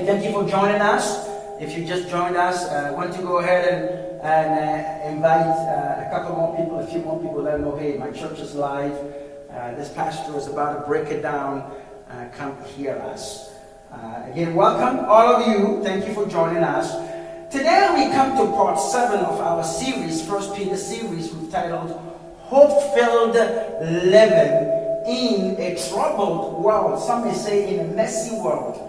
Thank you for joining us. If you just joined us, I want to go ahead and invite a couple more people, a few more people. Let them know, hey, my church is live. This pastor is about to break it down. Come hear us. Again, welcome all of you. Thank you for joining us. Today we come to part 7 of our series, 1 Peter series, we've titled Hope-Filled Living in a Troubled World. Some may say in a messy world.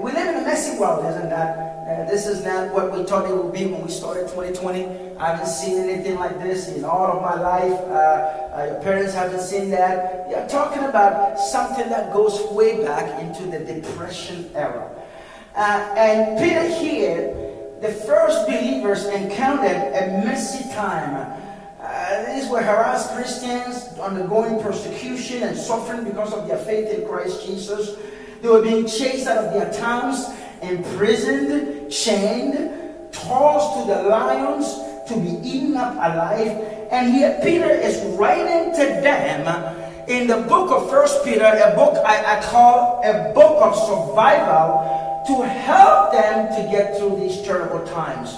We live in a messy world, isn't that? This is not what we thought it would be when we started 2020. I haven't seen anything like this in all of my life. Your parents haven't seen that. You're talking about something that goes way back into the Depression era. And Peter here, the first believers encountered a messy time. These were harassed Christians undergoing persecution and suffering because of their faith in Christ Jesus. They were being chased out of their towns, imprisoned, chained, tossed to the lions to be eaten up alive. And here Peter is writing to them in the book of 1 Peter, a book I call a book of survival, to help them to get through these terrible times.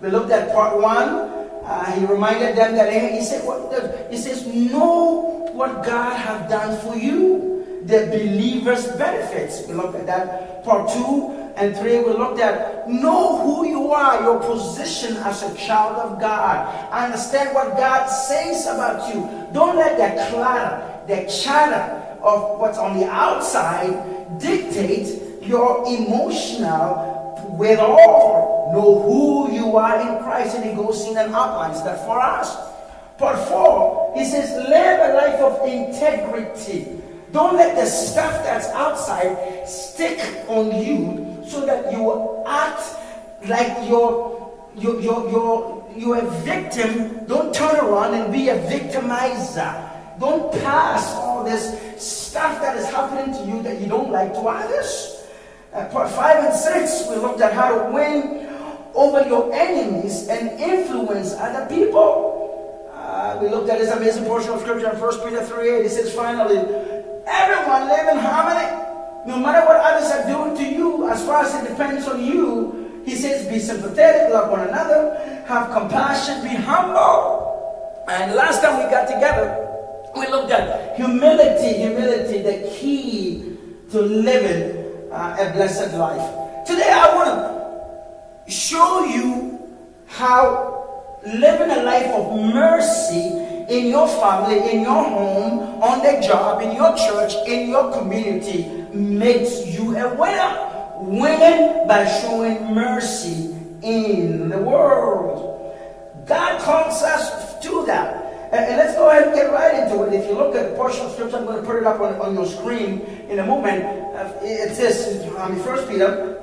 We looked at part 1. He reminded them that he says, know what God has done for you. The believer's benefits. We looked at that. Part 2 and 3, we looked at know who you are, your position as a child of God. Understand what God says about you. Don't let that clutter, that chatter of what's on the outside dictate your emotional wherewithal. Know who you are in Christ. And he goes in and outlines that for us. Part 4, he says, live a life of integrity. Don't let the stuff that's outside stick on you, so that you act like you're a victim. Don't turn around and be a victimizer. Don't pass all this stuff that is happening to you that you don't like to others. Part 5 and 6, we looked at how to win over your enemies and influence other people. We looked at this amazing portion of scripture in 1 Peter 3:8. It says, finally, everyone live in harmony. No matter what others are doing to you, as far as it depends on you, he says, be sympathetic, love one another, have compassion, be humble. And last time we got together, we looked at humility, the key to living a blessed life. Today I want to show you how living a life of mercy in your family, in your home, on the job, in your church, in your community, makes you a winner. Winning by showing mercy in the world. God calls us to that. And let's go ahead and get right into it. If you look at the portion of scripture, I'm going to put it up on your screen in a moment. It says, 1 Peter 3:9,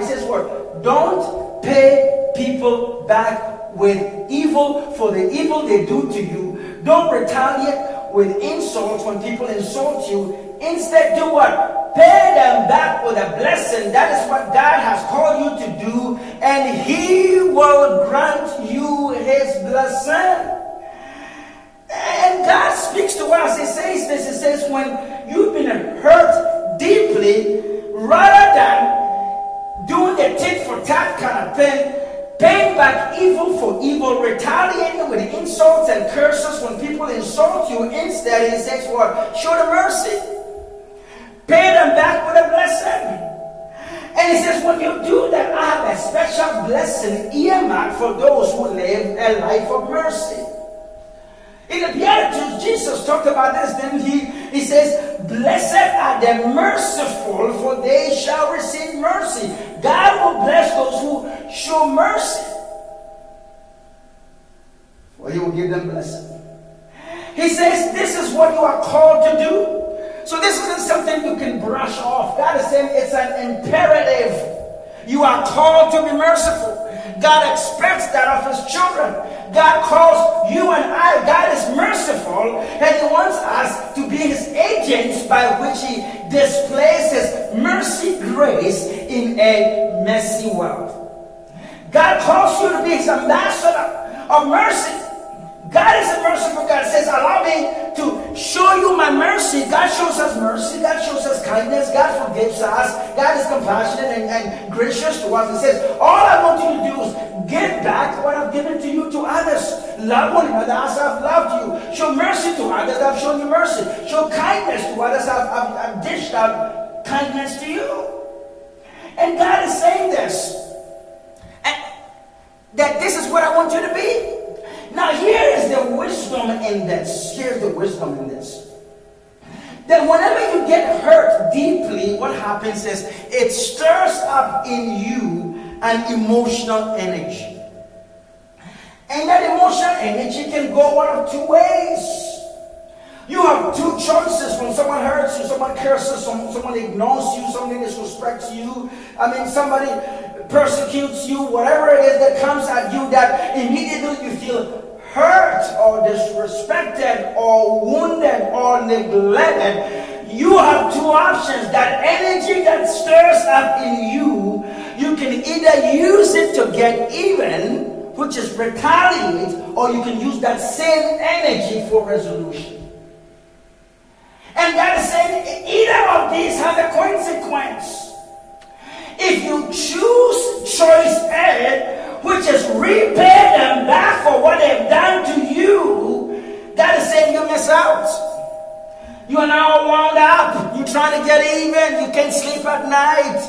it says what? Don't pay people back with evil for the evil they do to you. Don't retaliate with insults when people insult you. Instead, do what? Pay them back with a blessing. That is what God has called you to do, and he will grant you his blessing. And God speaks to us. He says this. He says, when you've been hurt deeply, rather than doing the tit for tat kind of thing, paying back evil for evil, retaliating with insults and curses when people insult you, instead, he says, what? Show the mercy. Pay them back with a blessing. And he says, when you do that, I have a special blessing earmarked for those who live a life of mercy. In the Beatitudes, Jesus talked about this, didn't he? He says, blessed are the merciful, for they shall receive mercy. God will bless those who show mercy, for he will give them blessing. He says, this is what you are called to do. So this isn't something you can brush off. God is saying it's an imperative. You are called to be merciful. God expects that of his children. God calls you and I. God is merciful, and he wants us to be his agents by which he displays his mercy grace in a messy world. God calls you to be his ambassador of mercy. God is a merciful God. He says, allow me to show you my mercy. God shows us mercy. God shows us kindness. God forgives us. God is compassionate and gracious to us. He says, all I want you to do is give back what I've given to you to others. Love one another as I've loved you. Show mercy to others. I've shown you mercy. Show kindness to others. I've dished out kindness to you. And God is saying this. That this is what I want you to be. Now here is the wisdom in this. Here's the wisdom in this. That whenever you get hurt deeply, what happens is it stirs up in you an emotional energy. And that emotional energy can go one of two ways. You have two choices when someone hurts you, someone curses, someone ignores you, someone disrespects you. I mean, somebody persecutes you, whatever it is that comes at you, that immediately you feel hurt or disrespected or wounded or neglected. You have two options. That energy that stirs up in you, you can either use it to get even, which is retaliate, or you can use that same energy for resolution. And God is saying, either of these have a consequence. If you choose choice A, which is repay them back for what they've done to you, God is saying you miss out. You are now wound up. You're trying to get even. You can't sleep at night.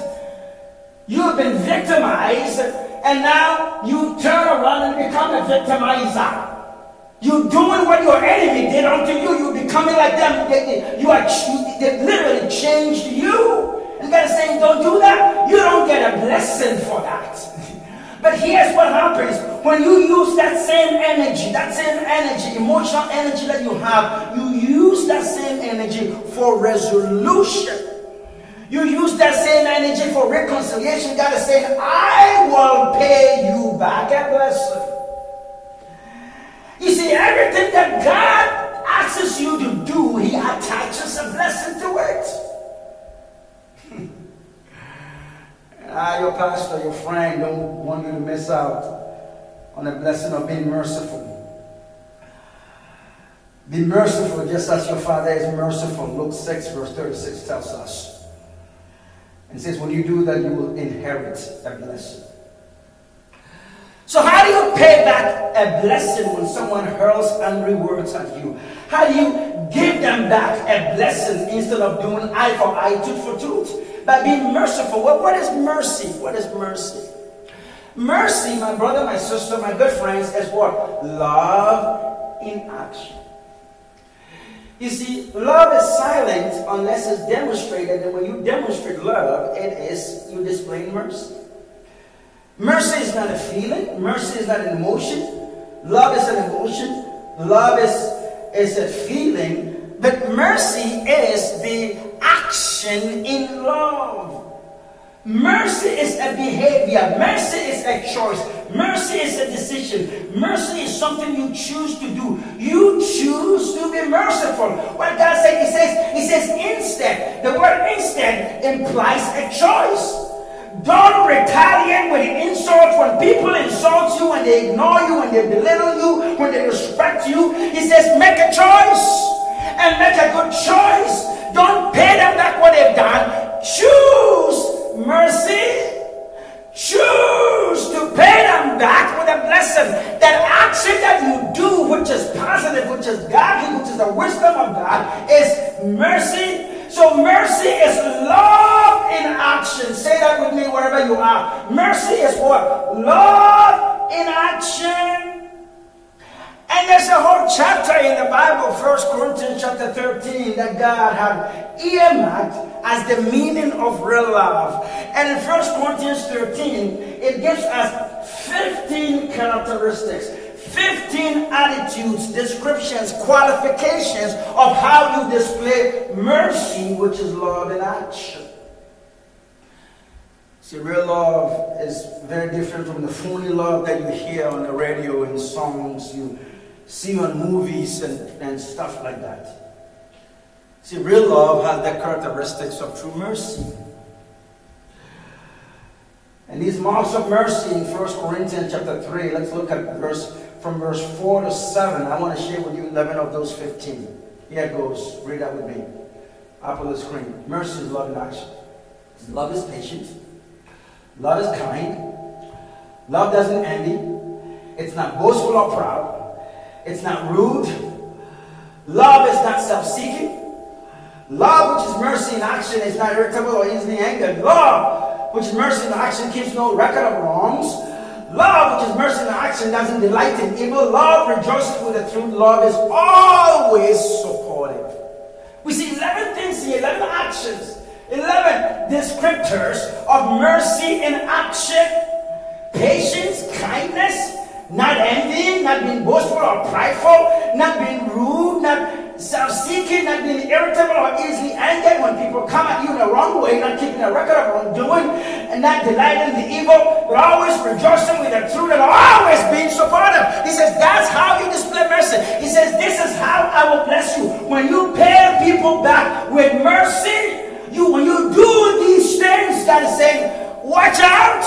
You've been victimized, and now you turn around and become a victimizer. You're doing what your enemy did unto you. You're becoming like them. They literally changed you. And God is saying, don't do that. You don't get a blessing for that. But here's what happens. When you use that same energy, emotional energy that you have, you use that same energy for resolution. You use that same energy for reconciliation. God is saying, I will pay you back a blessing. You see, everything that God asks you to do, He attaches a blessing to it. Your pastor, your friend don't want you to miss out on the blessing of being merciful. Be merciful just as your Father is merciful. Luke 6 verse 36 tells us. It says when you do that, you will inherit a blessing. So how do you pay back a blessing when someone hurls angry words at you? How do you give them back a blessing instead of doing eye for eye, tooth for tooth? By being merciful. Well, what is mercy? What is mercy? Mercy, my brother, my sister, my good friends, is what? Love in action. You see, love is silent unless it's demonstrated. And when you demonstrate love, you display mercy. Mercy is not a feeling. Mercy is not an emotion. Love is an emotion. Love is a feeling. But mercy is the action in love. Mercy is a behavior. Mercy is a choice. Mercy is a decision. Mercy is something you choose to do. You choose to be merciful. What God said, He says instead. The word instead implies a choice. Don't retaliate with insults. When people insult you, when they ignore you, when they belittle you, when they respect you, He says, make a choice and make a good choice. Don't pay them back what they've done. Choose mercy. Choose to pay them back with a blessing. That action that you do, which is positive, which is godly, which is the wisdom of God, is mercy. So mercy is love in action. Say that with me wherever you are. Mercy is what? Love in action. And there's a whole chapter in the Bible, 1 Corinthians chapter 13, that God had earmarked as the meaning of real love. And in 1 Corinthians 13, it gives us 15 characteristics. 15 attitudes, descriptions, qualifications of how you display mercy, which is love in action. See, real love is very different from the phony love that you hear on the radio and songs you see on movies and stuff like that. See, real love has the characteristics of true mercy. And these marks of mercy in 1 Corinthians chapter 3, let's look at verse from verse 4 to 7, I want to share with you 11 of those 15. Here it goes. Read that with me. Up on the screen. Mercy is love in action. Love is patient. Love is kind. Love doesn't envy. It's not boastful or proud. It's not rude. Love is not self-seeking. Love, which is mercy in action, is not irritable or easily angered. Love, which is mercy in action, keeps no record of wrongs. Love, which is mercy in action, doesn't delight in evil. Love rejoices with the truth. Love is always supportive. We see 11 things here, 11 actions, 11 descriptors of mercy in action. Patience, kindness, not envying, not being boastful or prideful, not being rude, not self-seeking, not being irritable or easily angered when people come at you in the wrong way, not keeping a record of wrongdoing, and not delighting in the evil, but always rejoicing with the truth and always being supportive. He says, that's how you display mercy. He says, this is how I will bless you. When you pay people back with mercy, when you do these things, God is saying, watch out,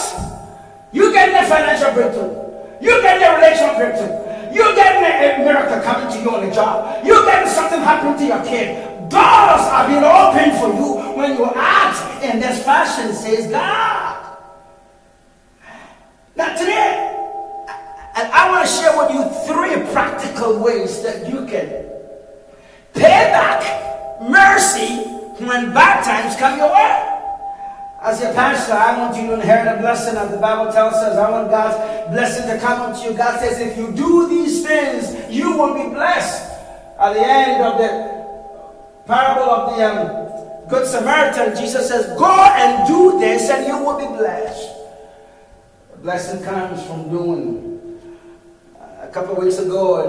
you get the financial breakthrough. You get the relational breakthrough. You get a miracle coming to you on the job. You get something happening to your kid. Doors are being opened for you when you act in this fashion, says God. Now today, I want to share with you 3 practical ways that you can pay back mercy when bad times come your way. As your pastor, I want you to inherit a blessing, as the Bible tells us. I want God's blessing to come unto you. God says, if you do these things, you will be blessed. At the end of the parable of the Good Samaritan, Jesus says, go and do this and you will be blessed. The blessing comes from doing. A couple of weeks ago,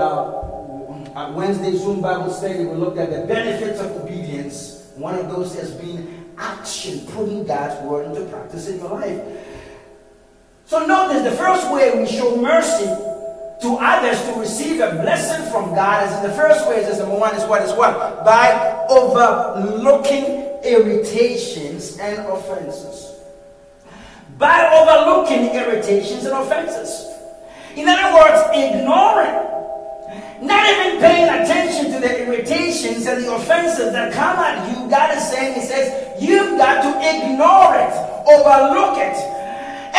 at Wednesday Zoom Bible study, we looked at the benefits of obedience. One of those has been action, putting God's word into practice in your life. So notice the first way we show mercy to others to receive a blessing from God is in the first way is number one is what? By overlooking irritations and offenses. By overlooking irritations and offenses. In other words, ignoring. Not even paying attention to the irritations and the offenses that come at you. God is saying, he says, you've got to ignore it, overlook it.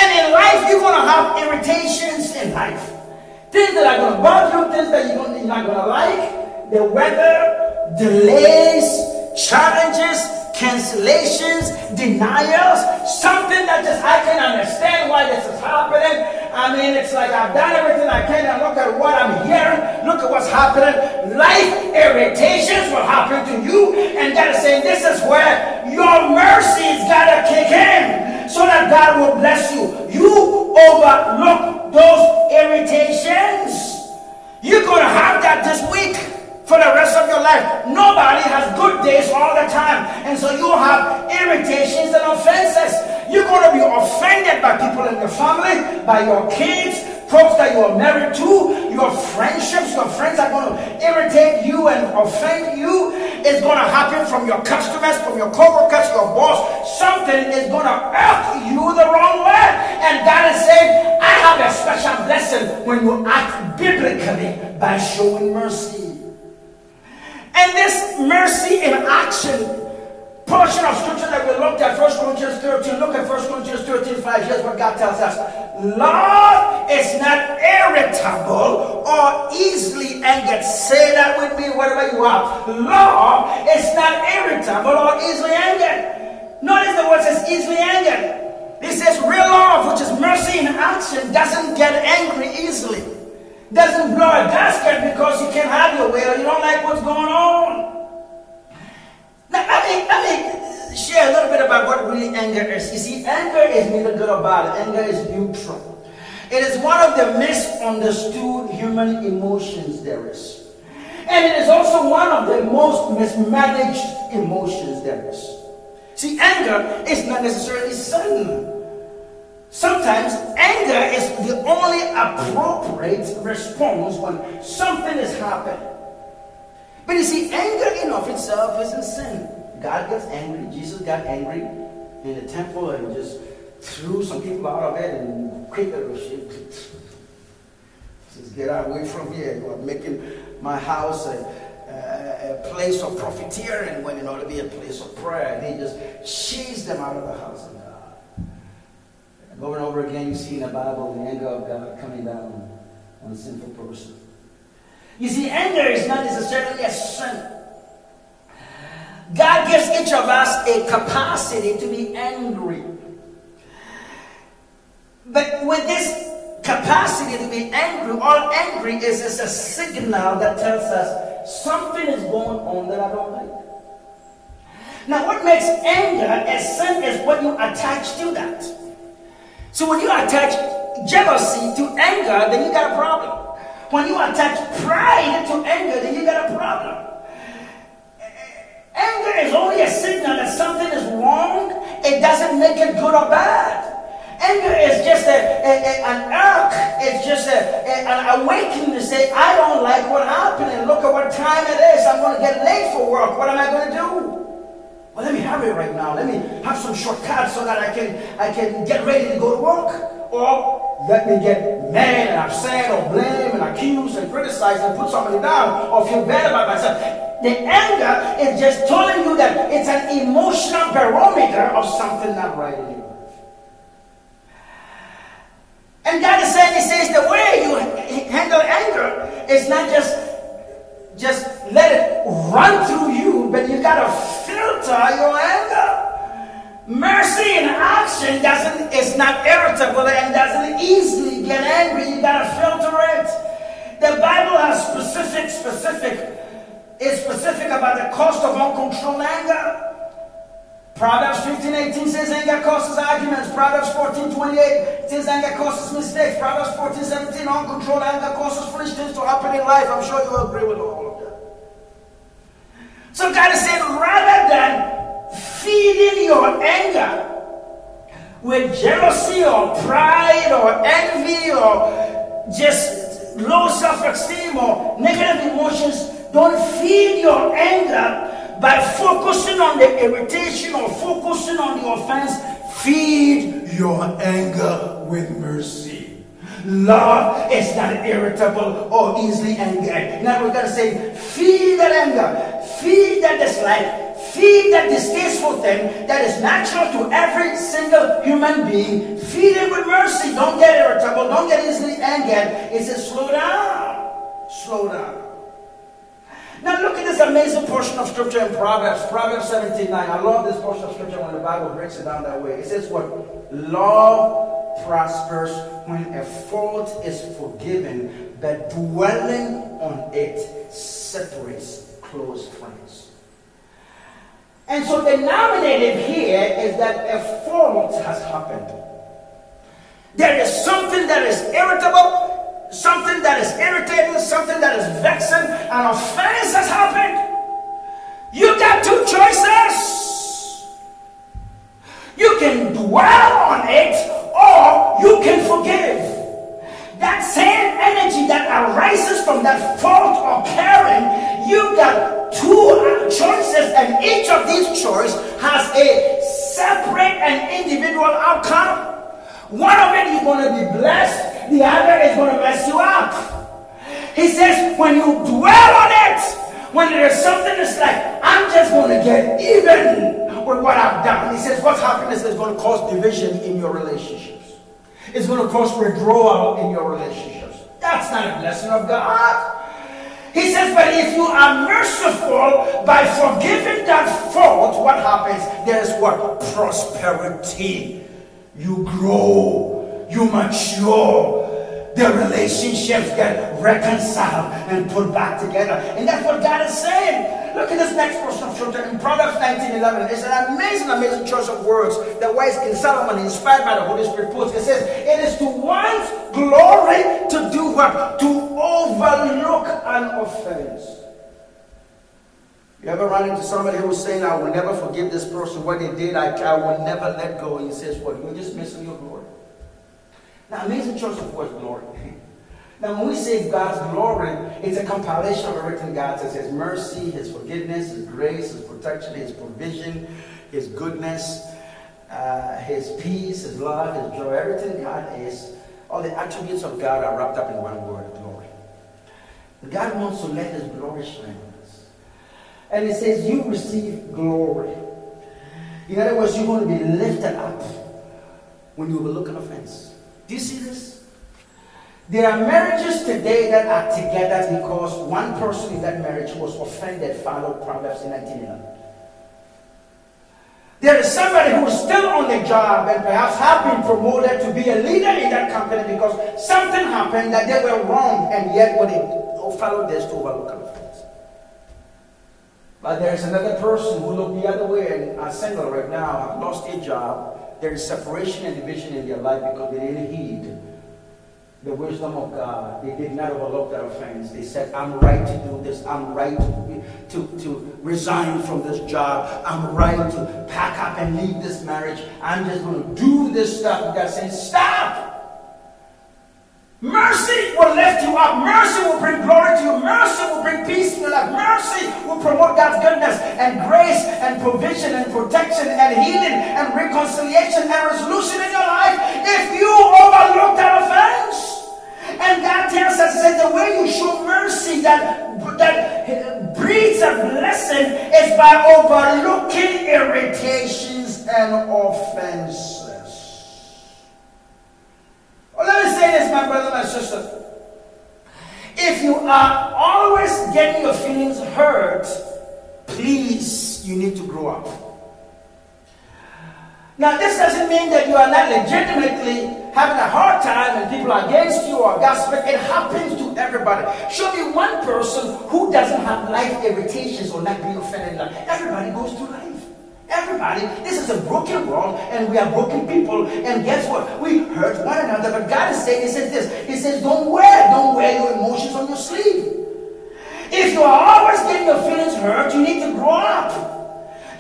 And in life, you're going to have irritations in life. Things that are going to bother you, things that you're not going to like. The weather, delays, challenges, cancellations, denials, something that just I can understand why this is happening. I mean, it's like I've done everything I can and look at what I'm hearing, look at what's happening. Life irritations will happen to you, and God is saying this is where your mercy's gotta kick in so that God will bless you. You overlook those irritations. You're gonna have that this week. For the rest of your life, nobody has good days all the time, and so you have irritations and offenses. You're going to be offended by people in your family, by your kids, folks that you are married to, your friendships. Your friends are going to irritate you and offend you. It's going to happen from your customers, from your co-workers, your boss. Something is going to irk you the wrong way, and God is saying, I have a special blessing when you act biblically by showing mercy. And this mercy in action portion of scripture that we looked at, 1 Corinthians 13, look at 1 Corinthians 13:5, here's what God tells us. Love is not irritable or easily angered. Say that with me wherever you are. Love is not irritable or easily angered. Notice the word says easily angered. This says real love, which is mercy in action, doesn't get angry easily. Doesn't blow a gasket because you can't have your way or you don't like what's going on. Now, let me share a little bit about what really anger is. You see, anger is neither good or bad. Anger is neutral. It is one of the misunderstood human emotions there is. And it is also one of the most mismanaged emotions there is. See, anger is not necessarily sin. Sometimes anger is the only appropriate response when something has happened. But you see, anger in of itself isn't sin. God gets angry. Jesus got angry in the temple and just threw some people out of it and quickly says, get away from here. You are making my house a, a place of profiteering when it ought to be a place of prayer. And he just cheesed them out of the house of God. And over and over again, you see in the Bible the anger of God coming down on a sinful person. You see, anger is not necessarily a sin. God gives each of us a capacity to be angry. But with this capacity to be angry, all angry is just a signal that tells us something is going on that I don't like. Now, what makes anger a sin is what you attach to that. So when you attach jealousy to anger, then you got a problem. When you attach pride to anger, then you got a problem. Anger is only a signal that something is wrong. It doesn't make it good or bad. Anger is just an irk. It's just an awakening to say, I don't like what happened. And look at what time it is. I'm going to get late for work. What am I going to do? Well, let me hurry right now. Let me have some shortcuts so that I can get ready to go to work. Or let me get mad and upset or blame and accuse and criticize and put somebody down or feel bad about myself. The anger is just telling you that it's an emotional barometer of something not right in your life. And God is saying, he says, the way you handle anger is not just let it run through you, but you got to filter your anger. Mercy in action is not irritable and doesn't easily get angry. You got to filter it. The Bible has is specific about the cost of uncontrolled anger. Proverbs 15:18 says anger causes arguments. Proverbs 14:28 says anger causes mistakes. Proverbs 14:17 uncontrolled anger causes foolish things to happen in life. I'm sure you will agree with all of that. So God is saying, rather than feeding your anger with jealousy or pride or envy or just low self-esteem or negative emotions, don't feed your anger by focusing on the irritation or focusing on the offense. Feed your anger with mercy. Love is not irritable or easily angered. Now we're going to say, feed that anger, feed that dislike, feed that distasteful thing that is natural to every single human being. Feed it with mercy. Don't get irritable. Don't get easily angered. It says, slow down. Slow down. Now look at this amazing portion of scripture in Proverbs. Proverbs 17:9. I love this portion of scripture when the Bible breaks it down that way. It says what? Love prospers when a fault is forgiven, but dwelling on it separates close friends. And so the nominative here is that a fault has happened. There is something that is irritable, something that is irritating, something that is vexing, an offense has happened. You got two choices. You can dwell on it, or you can forgive. That same energy that arises from that fault or caring, you got two choices, and each of these choices has a separate and individual outcome. One of it you're going to be blessed, the other is going to mess you up. He says when you dwell on it, when there is something that's like, I'm just going to get even with what I've done. He says what's happening is going to cause division in your relationships. It's going to cause withdrawal in your relationships. That's not a blessing of God. He says, but if you are merciful by forgiving that fault, what happens? There is what? Prosperity. You grow, you mature, the relationships get reconciled and put back together. And that's what God is saying. Look at this next portion of scripture in Proverbs 19:11. It's an amazing, amazing choice of words that wise King Solomon, inspired by the Holy Spirit, puts. It says, it is to one's glory to do what? To overlook an offense. You ever run into somebody who was saying, I will never forgive this person what they did, I will never let go? And he says, what? You're just missing your glory. Now, amazing choice of words, glory. Now, when we say God's glory, it's a compilation of everything God says. His mercy, His forgiveness, His grace, His protection, His provision, His goodness, His peace, His love, His joy. Everything God is, all the attributes of God are wrapped up in one word, glory. God wants to let His glory shine on us. And it says you receive glory. In other words, you're going to be lifted up when you overlook an offense. Do you see this? There are marriages today that are together because one person in that marriage was offended, followed Proverbs 19:11. There is somebody who is still on the job and perhaps have been promoted to be a leader in that company because something happened that they were wrong, and yet what they followed this to overlook an offense. But there is another person who looked the other way and are single right now, have lost a job. There is separation and division in their life because they didn't heed the wisdom of God. They did not overlook that offense. They said, I'm right to do this. I'm right to resign from this job. I'm right to pack up and leave this marriage. I'm just going to do this stuff. God says, stop. Mercy will lift you up. Mercy will bring glory to you. Mercy will bring peace to your life. Mercy will promote God's goodness and grace and provision and protection and healing and reconciliation and resolution in your life if you overlook that offense. And God tells us that the way you show mercy that breeds a blessing is by overlooking irritations and offenses. Let me say this, my brother, my sister. If you are always getting your feelings hurt, please, you need to grow up. Now, this doesn't mean that you are not legitimately having a hard time and people are against you or gossiping. It happens to everybody. Show me one person who doesn't have life irritations or not being offended. Everybody goes through life. Everybody, this is a broken world, and we are broken people, and guess what? We hurt one another, but God is saying, he says this, he says, don't wear your emotions on your sleeve. If you are always getting your feelings hurt, you need to grow up.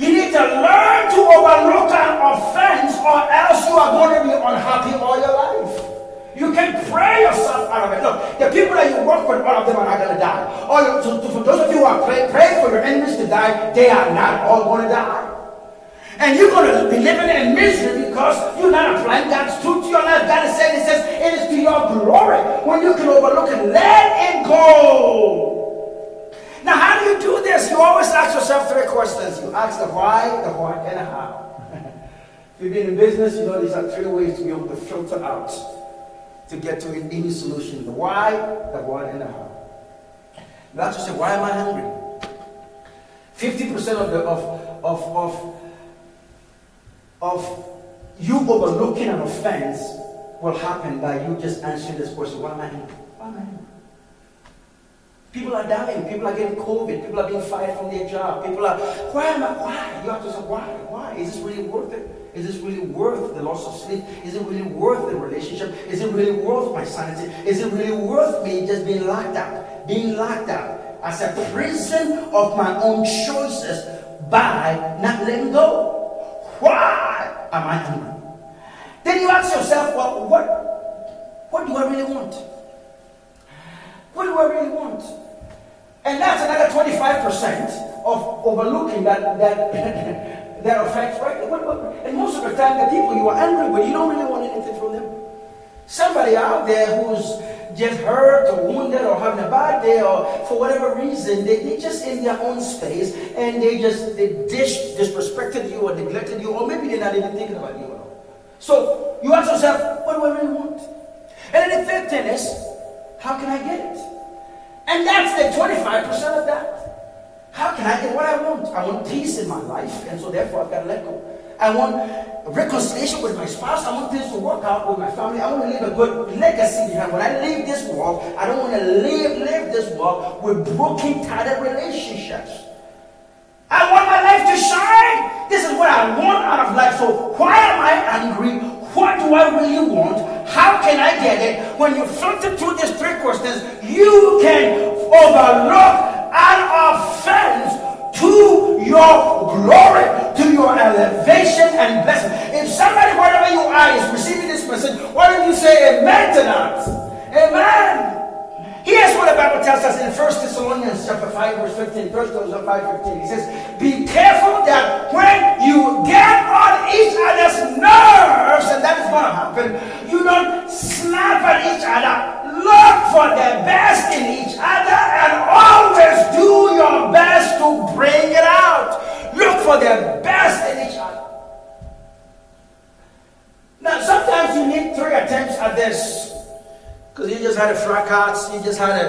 You need to learn to overlook an offense, or else you are going to be unhappy all your life. You can pray yourself out of it. Look, the people that you work with, all of them are not going to die. Or for those of you who are praying for your enemies to die, they are not all going to die. And you're going to be living in misery because you're not applying God's truth to your life. God is saying, it says, it is to your glory when you can overlook and let it go. Now, how do you do this? You always ask yourself three questions. You ask the why, the what, and the how. If you've been in business, you know these are three ways to be able to filter out to get to any solution. The why, the what, and the how. You have to say, why am I hungry? 50% of you overlooking an offense will happen by you just answering this question. Why am I angry? Why am I angry? People are dying. People are getting COVID. People are being fired from their job. People are, why am I, why? You have to say, why? Why? Is this really worth it? Is this really worth the loss of sleep? Is it really worth the relationship? Is it really worth my sanity? Is it really worth me just being locked up? Being locked up as a prison of my own choices by not letting go. Why am I angry? Then you ask yourself, well, what do I really want? What do I really want? And that's another 25% of overlooking that offense, right? And most of the time, the people you are angry with, you don't really want anything from them. Somebody out there who's just hurt or wounded or having a bad day or for whatever reason, they're just in their own space and they disrespected you or neglected you, or maybe they're not even thinking about you at all. So you ask yourself, what do I really want? And then the third thing is, how can I get it? And that's the 25% of that. How can I get what I want? I want peace in my life, and so therefore I've got to let go. I want reconciliation with my spouse. I want things to work out with my family. I want to leave a good legacy behind. When I leave this world, I don't want to live this world with broken, tattered relationships. I want my life to shine. This is what I want out of life. So why am I angry? What do I really want? How can I get it? When you filter through these three questions, you can overlook an offense to your glory, to your elevation and blessing. If somebody, wherever you are, is receiving this message, why don't you say amen to that? Amen. Here's what the Bible tells us in 1 Thessalonians chapter 5, verse 15. 1 Thessalonians 5, 15. It says, be careful that when you get on each other's nerves, and that is going to happen, you don't snap at each other. Look for the best in each other and always do your best to bring it out. Look for the best in each other. Now, sometimes you need 3 attempts at this. Because you just had a fracas, you just had a,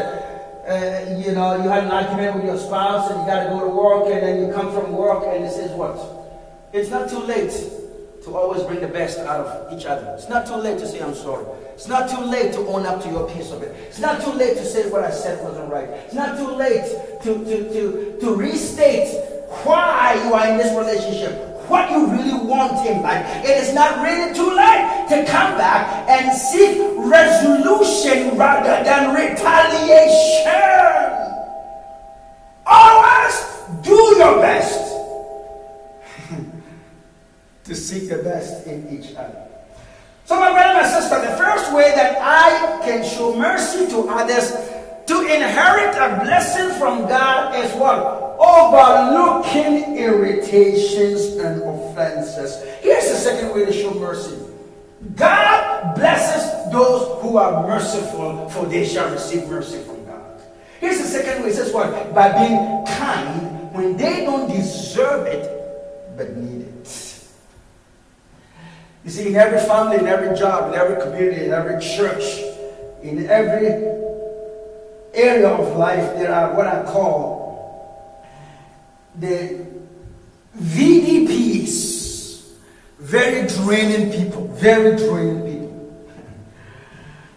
you had an argument with your spouse, and you got to go to work, and then you come from work, and it says what? It's not too late to always bring the best out of each other. It's not too late to say, I'm sorry. It's not too late to own up to your piece of it. It's not too late to say what I said wasn't right. It's not too late to restate why you are in this relationship. What you really want in life. It is not really too late to come back and seek resolution rather than retaliation. Always do your best to seek the best in each other. So my brother and my sister, the first way that I can show mercy to others to inherit a blessing from God is what? Overlooking irritations and offenses. Here's the second way to show mercy. God blesses those who are merciful, for they shall receive mercy from God. Here's the second way. It says what? By being kind when they don't deserve it, but need it. You see, in every family, in every job, in every community, in every church, in every area of life, there are what I call the VDPs, very draining people, very draining people.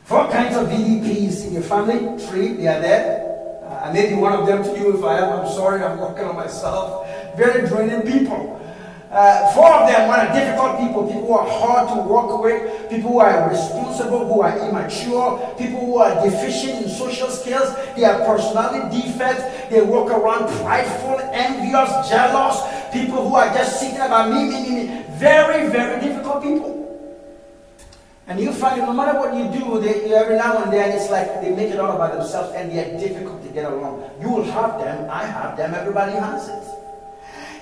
4 kinds of VDPs in your family tree, they are there. I may be one of them to you. If I am, I'm sorry, I'm working on myself. Very draining people. 4 of them are difficult people, people who are hard to work with, people who are irresponsible, who are immature, people who are deficient in social skills, they have personality defects, they walk around prideful, envious, jealous, people who are just thinking about me. Very, very difficult people. And you find no matter what you do, every now and then it's like they make it all about themselves and they are difficult to get along. You will have them, I have them, everybody has it.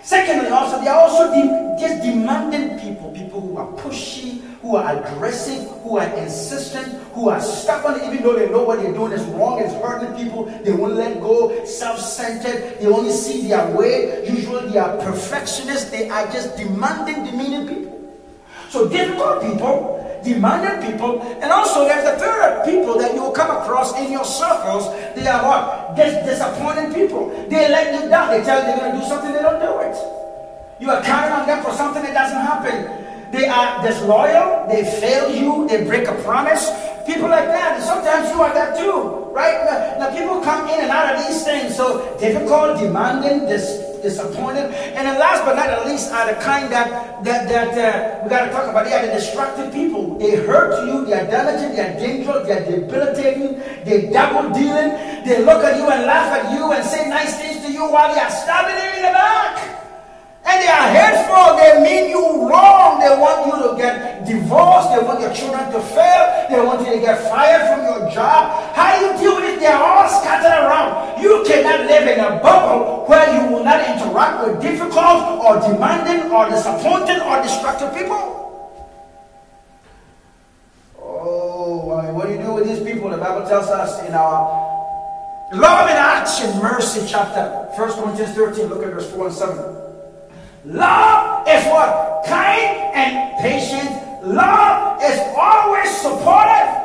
Secondly, also, they are also just demanding people. People who are pushy, who are aggressive, who are insistent, who are stubborn, even though they know what they're doing is wrong, it's hurting people. They won't let go, self-centered. They only see their way. Usually, they are perfectionists. They are just demanding, demeaning people. So, difficult people, demanding people, and also there's the third people that you will come across in your circles. They are what? Disappointing people. They let you down. They tell you they're going to do something, they don't do it. You are counting on them for something that doesn't happen. They are disloyal. They fail you. They break a promise. People like that. And sometimes you are that too, right? Now people come in and out of these things. So difficult, demanding, disappointed, and then last but not the least are the kind that we got to talk about. They are the destructive people. They hurt you, they are damaging, they are dangerous, they are debilitating, they double dealing, they look at you and laugh at you and say nice things to you while they are stabbing you in the back. And they are hateful, they mean you wrong, they want you to get divorced, they want your children to fail, they want you to get fired from your job. How do you deal with it? They are all scattered around. You cannot live in a bubble where you will not interact with difficult or demanding or disappointing or destructive people. Oh, what do you do with these people? The Bible tells us in our Love in Action, Mercy chapter, 1 Corinthians 13, look at verse 4 and 7. Love is what? Kind and patient. Love is always supportive.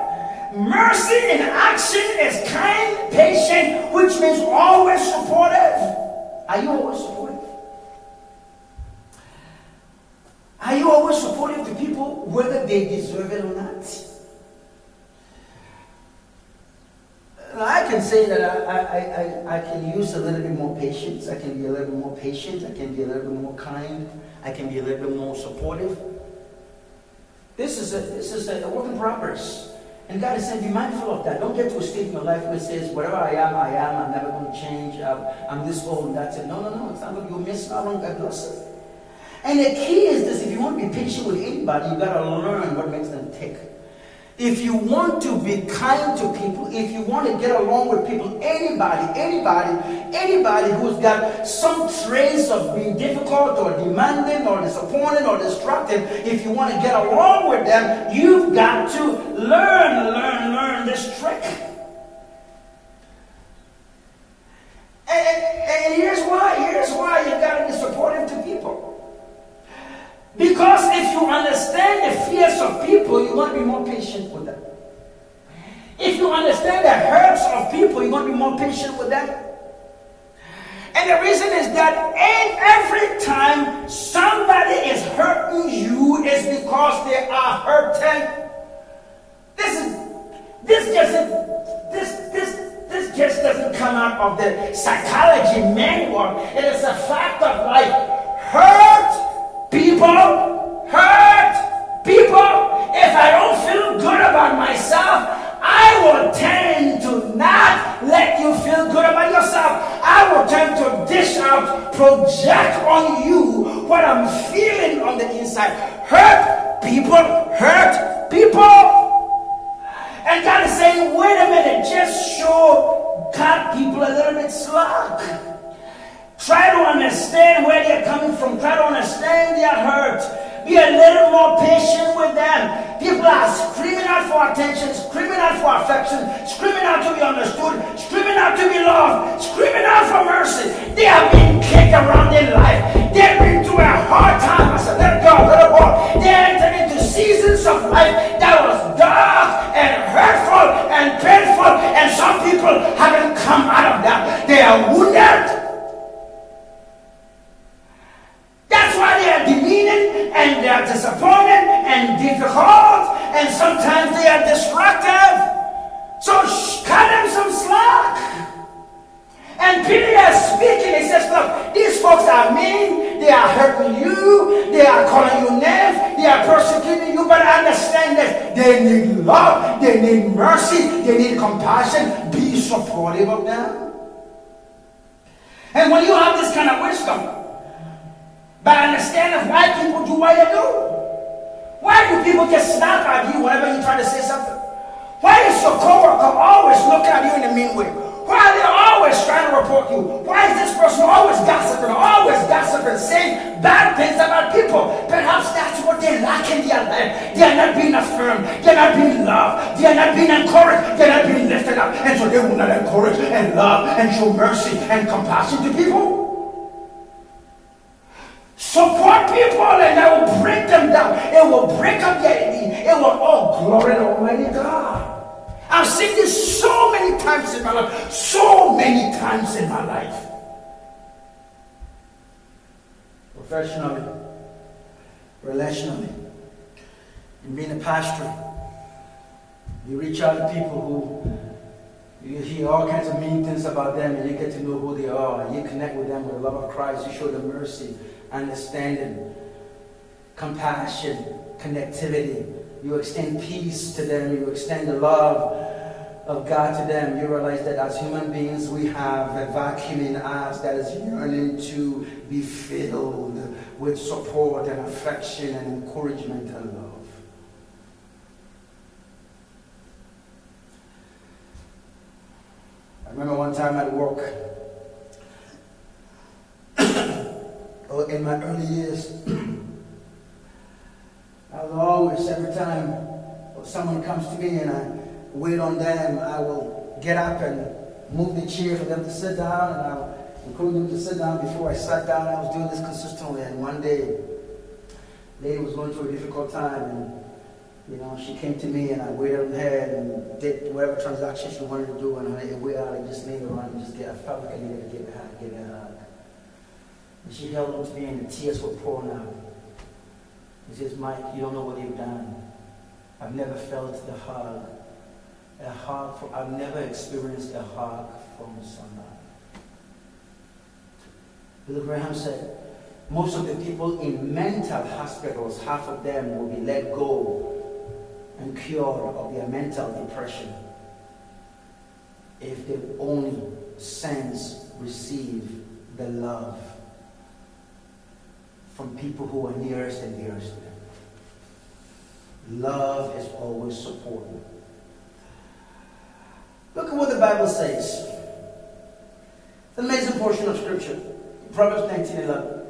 Mercy in action is kind, patient, which means always supportive. Are you always supportive? Are you always supportive to people whether they deserve it or not? I can say that I can use a little bit more patience. I can be a little bit more patient. I can be a little bit more kind. I can be a little bit more supportive. This is a work in progress. And God is saying, be mindful of that. Don't get to a state in your life where it says, whatever I am, I'm never going to change. I'm this old and that's it. No. It's not going to be missed. Not going to get lost. And the key is this. If you want to be patient with anybody, you've got to learn what makes them tick. If you want to be kind to people, if you want to get along with people, anybody who's got some trace of being difficult or demanding or disappointing or destructive, if you want to get along with them, you've got to learn this trick. And here's why you've got to be supportive to people. Because if you understand the fears of people, you're going to be more patient with them. If you understand the hurts of people, you're going to be more patient with them. And the reason is that every time somebody is hurting you, it's because they are hurting. This just doesn't come out of the psychology manual. It is a fact of life. Hurt people. If I don't feel good about myself, I will tend to not let you feel good about yourself. I will tend to dish out, project on you what I'm feeling on the inside. Hurt people. And God is saying, wait a minute, just show God people a little bit slack. Try to understand where they're coming from. Try to understand their hurt. Be a little more patient with them. People are screaming out for attention, screaming out for affection, screaming out to be understood, screaming out to be loved, screaming out for mercy. They have been kicked around in life. They've been through a hard time as a little boy. They entered into seasons of life that was dark and hurtful and painful, and some people haven't come out of that. They are wounded. That's why they are demeaning and they are disappointed and difficult, and sometimes they are destructive. So cut them some slack. And Peter is speaking. He says, look, these folks are mean. They are hurting you. They are calling you names. They are persecuting you. But understand this. They need love. They need mercy. They need compassion. Be supportive of them. And when you have this kind of wisdom, by understanding why people do what they do, why do people get snap at you whenever you try to say something? Why is your coworker always looking at you in a mean way? Why are they always trying to report you? Why is this person always gossiping, saying bad things about people? Perhaps that's what they lack in their life. They are not being affirmed. They are not being loved. They are not being encouraged. They are not being lifted up. And so they will not encourage and love and show mercy and compassion to people. Support people and that will break them down. It will break up their need. It will all glory to Almighty God. I've seen this so many times in my life. Professionally, relationally, in being a pastor, you reach out to people who you hear all kinds of mean things about them, and you get to know who they are, and you connect with them with the love of Christ. You show them mercy, understanding, compassion, connectivity. You extend peace to them. You extend the love of God to them. You realize that as human beings, we have a vacuum in us that is yearning to be filled with support and affection and encouragement and love. I remember one time at work, in my early years, I will always, every time someone comes to me and I wait on them, I will get up and move the chair for them to sit down, and I will encourage them to sit down. Before I sat down, I was doing this consistently, and one day, lady was going through a difficult time, and she came to me, and I waited on her and did whatever transaction she wanted to do, and I waited out and just made her run and just get. I felt like I needed to give her a hug. And she held on to me, and the tears were pouring out. He says, Mike, you don't know what you've done. I've never felt the hug. I've never experienced a hug from somebody. Billy Graham said, most of the people in mental hospitals, half of them will be let go and cured of their mental depression if they only receive the love from people who are nearest and dearest to them. Love is always supportive. Look at what the Bible says. It's an amazing portion of scripture. Proverbs 19:11.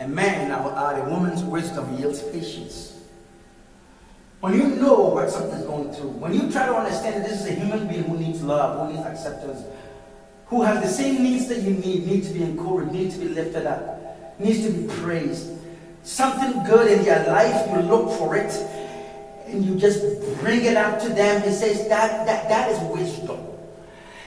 A man out of a woman's wisdom yields patience. When you know what something's going through, when you try to understand that this is a human being who needs love, who needs acceptance, who have the same needs that you need to be encouraged, need to be lifted up, needs to be praised. Something good in their life, you look for it, and you just bring it up to them. It says that is wisdom.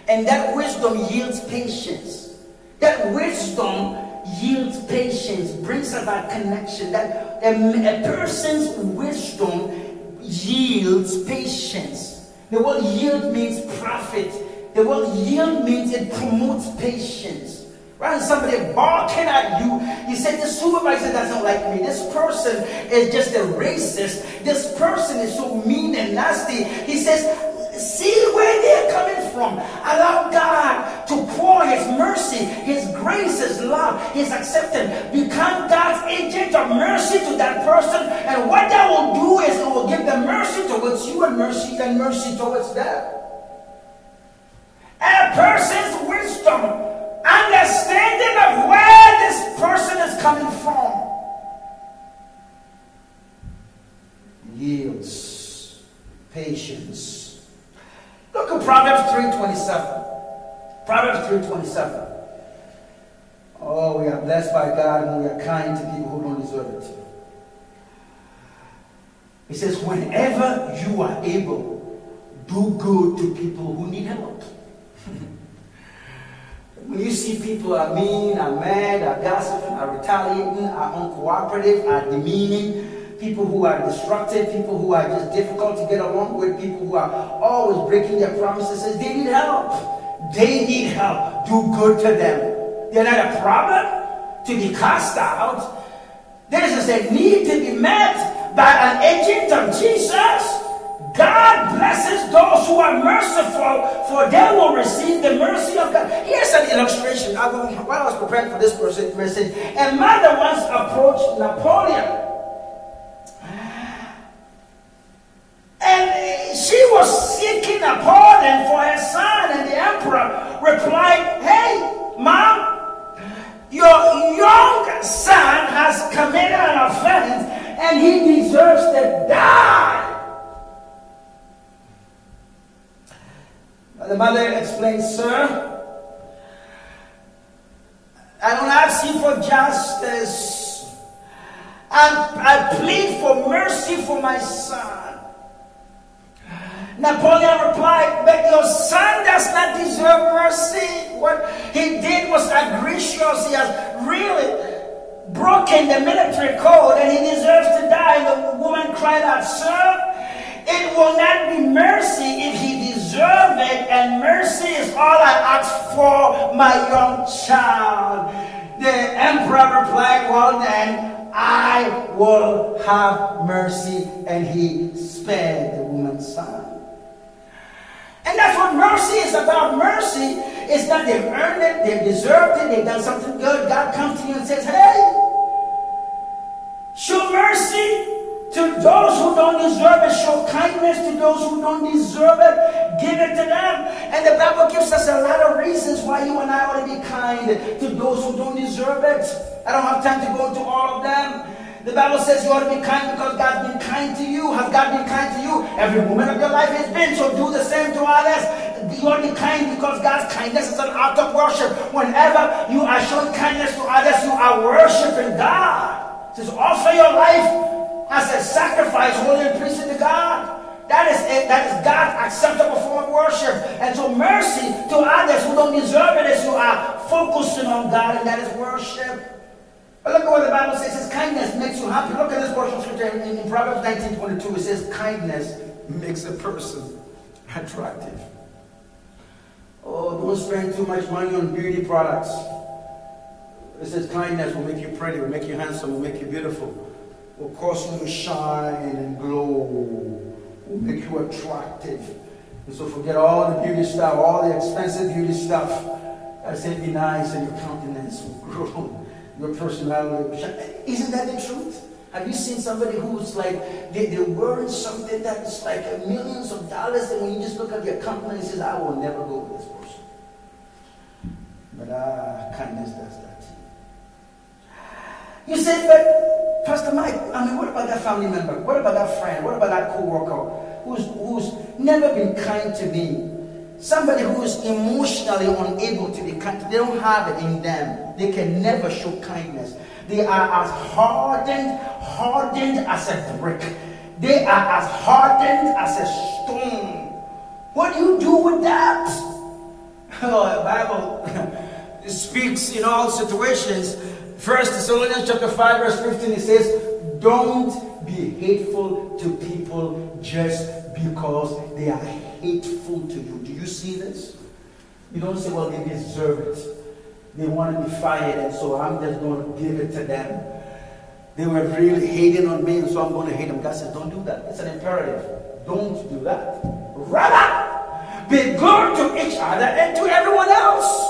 And that wisdom yields patience. That wisdom yields patience, brings about connection. That a person's wisdom yields patience. The word yield means profit. The word yield means it promotes patience. Right? Somebody barking at you. You said, the supervisor doesn't like me. This person is just a racist. This person is so mean and nasty. He says, see where they're coming from. Allow God to pour His mercy, His grace, His love, His acceptance. Become God's agent of mercy to that person. And what that will do is it will give them mercy towards you and mercy towards them. A person's wisdom, understanding of where this person is coming from, yields patience. Look at Proverbs 3:27. Proverbs 3:27. Oh, we are blessed by God and we are kind to people who don't deserve it. He says, whenever you are able, do good to people who need help. When you see people are mean, are mad, are gossiping, are retaliating, are uncooperative, are demeaning, people who are destructive, people who are just difficult to get along with, people who are always breaking their promises, they need help. They need help. Do good to them. They're not a problem to be cast out. There is a need to be met by an agent of Jesus. God blesses those who are merciful, for they will receive the mercy of God. Here's an illustration. While I was preparing for this message, a mother once approached Napoleon. And she was seeking Napoleon for her son, and the emperor replied, hey, mom, your young son has committed an offense, and he deserves to die. The mother explained, sir, I don't ask you for justice. I plead for mercy for my son. Napoleon replied, but your son does not deserve mercy. What he did was egregious. He has really broken the military code and he deserves to die. And the woman cried out, sir, it will not be mercy if he deserves it, and mercy is all I ask for my young child. The emperor replied, well then, I will have mercy, and he spared the woman's son. And that's what mercy is about. Mercy is that they've earned it, they've deserved it, they've done something good. God comes to you and says, hey, show mercy to those who don't deserve it. Show kindness to those who don't deserve it. Give it to them. And the Bible gives us a lot of reasons why you and I ought to be kind to those who don't deserve it. I don't have time to go into all of them. The Bible says you ought to be kind because God's been kind to you. Has God been kind to you? Every moment of your life has been. So do the same to others. You ought to be kind because God's kindness is an act of worship. Whenever you are showing kindness to others, you are worshiping God. It says offer your life as a sacrifice, holy and pleasing to God. That is it. That is God's acceptable form of worship. And so mercy to others who don't deserve it as you are focusing on God, and that is worship. But look at what the Bible says. It says kindness makes you happy. Look at this portion of scripture in Proverbs 19:22. It says kindness makes a person attractive. Oh, don't spend too much money on beauty products. It says kindness will make you pretty, will make you handsome, will make you beautiful. Will cause you to shine and glow, will make you attractive. And so forget all the beauty stuff, all the expensive beauty stuff. I said, be nice and your countenance will grow. Your personality will shine. Isn't that the truth? Have you seen somebody who's like, they're wearing something that is like millions of dollars, and when you just look at their countenance, it says, I will never go with this person. But kindness does that. You said, but Pastor Mike, I mean, what about that family member? What about that friend? What about that co-worker who's never been kind to me? Somebody who is emotionally unable to be kind, they don't have it in them. They can never show kindness. They are as hardened as a brick. They are as hardened as a stone. What do you do with that? Oh, the Bible speaks in all situations. 1 Thessalonians chapter 5 verse 15, it says, don't be hateful to people just because they are hateful to you. Do you see this? You don't say, well, they deserve it. They want to be fired, and so I'm just going to give it to them. They were really hating on me, and so I'm going to hate them. God says, don't do that. It's an imperative. Don't do that. Rather, be good to each other and to everyone else.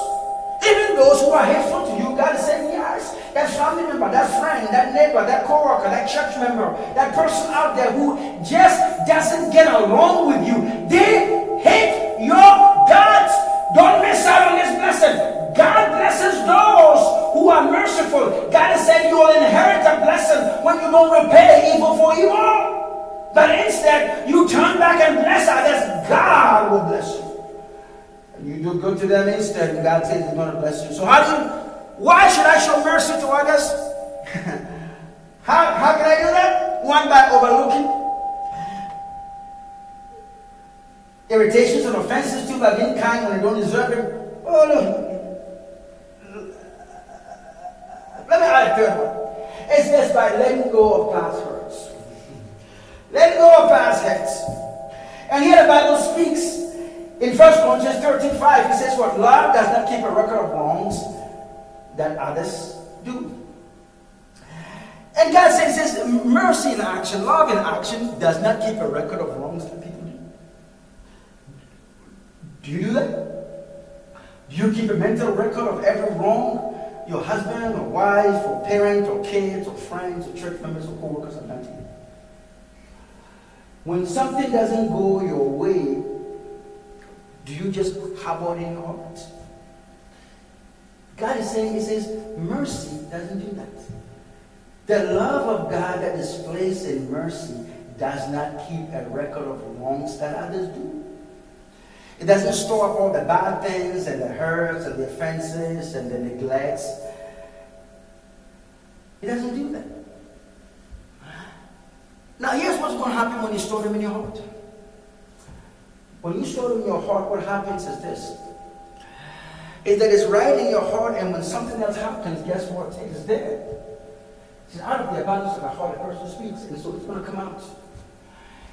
Even those who are hateful to you, God is saying, yes, that family member, that friend, that neighbor, that co-worker, that church member, that person out there who just doesn't get along with you, they hate your guts. Don't miss out on this blessing. God blesses those who are merciful. God is saying you will inherit a blessing when you don't repay evil for evil. But instead, you turn back and bless others. God will bless you. You do good to them instead, and God says He's going to bless you. So why should I show mercy to others? How can I do that? One, by overlooking irritations and offenses. Two, by being kind when I don't deserve it. Oh, no. Let me add a third one. It's just by letting go of past hurts. Letting go of past hurts. And here the Bible speaks. In 1 Corinthians 13:5, it says what? Love does not keep a record of wrongs that others do. And God says this, mercy in action, love in action does not keep a record of wrongs that people do. Do you do that? Do you keep a mental record of every wrong your husband or wife or parent or kids or friends or church members or co-workers have done to you? When something doesn't go your way, do you just harbor in your heart? God is saying, He says, mercy doesn't do that. The love of God that displays in mercy does not keep a record of wrongs that others do. It doesn't store up all the bad things and the hurts and the offenses and the neglects. It doesn't do that. Now here's what's going to happen when you store them in your heart. When you store it in your heart, what happens is this. Is that it's right in your heart, and when something else happens, guess what? It is there. It's out of the abundance of the heart, the person speaks, and so it's going to come out.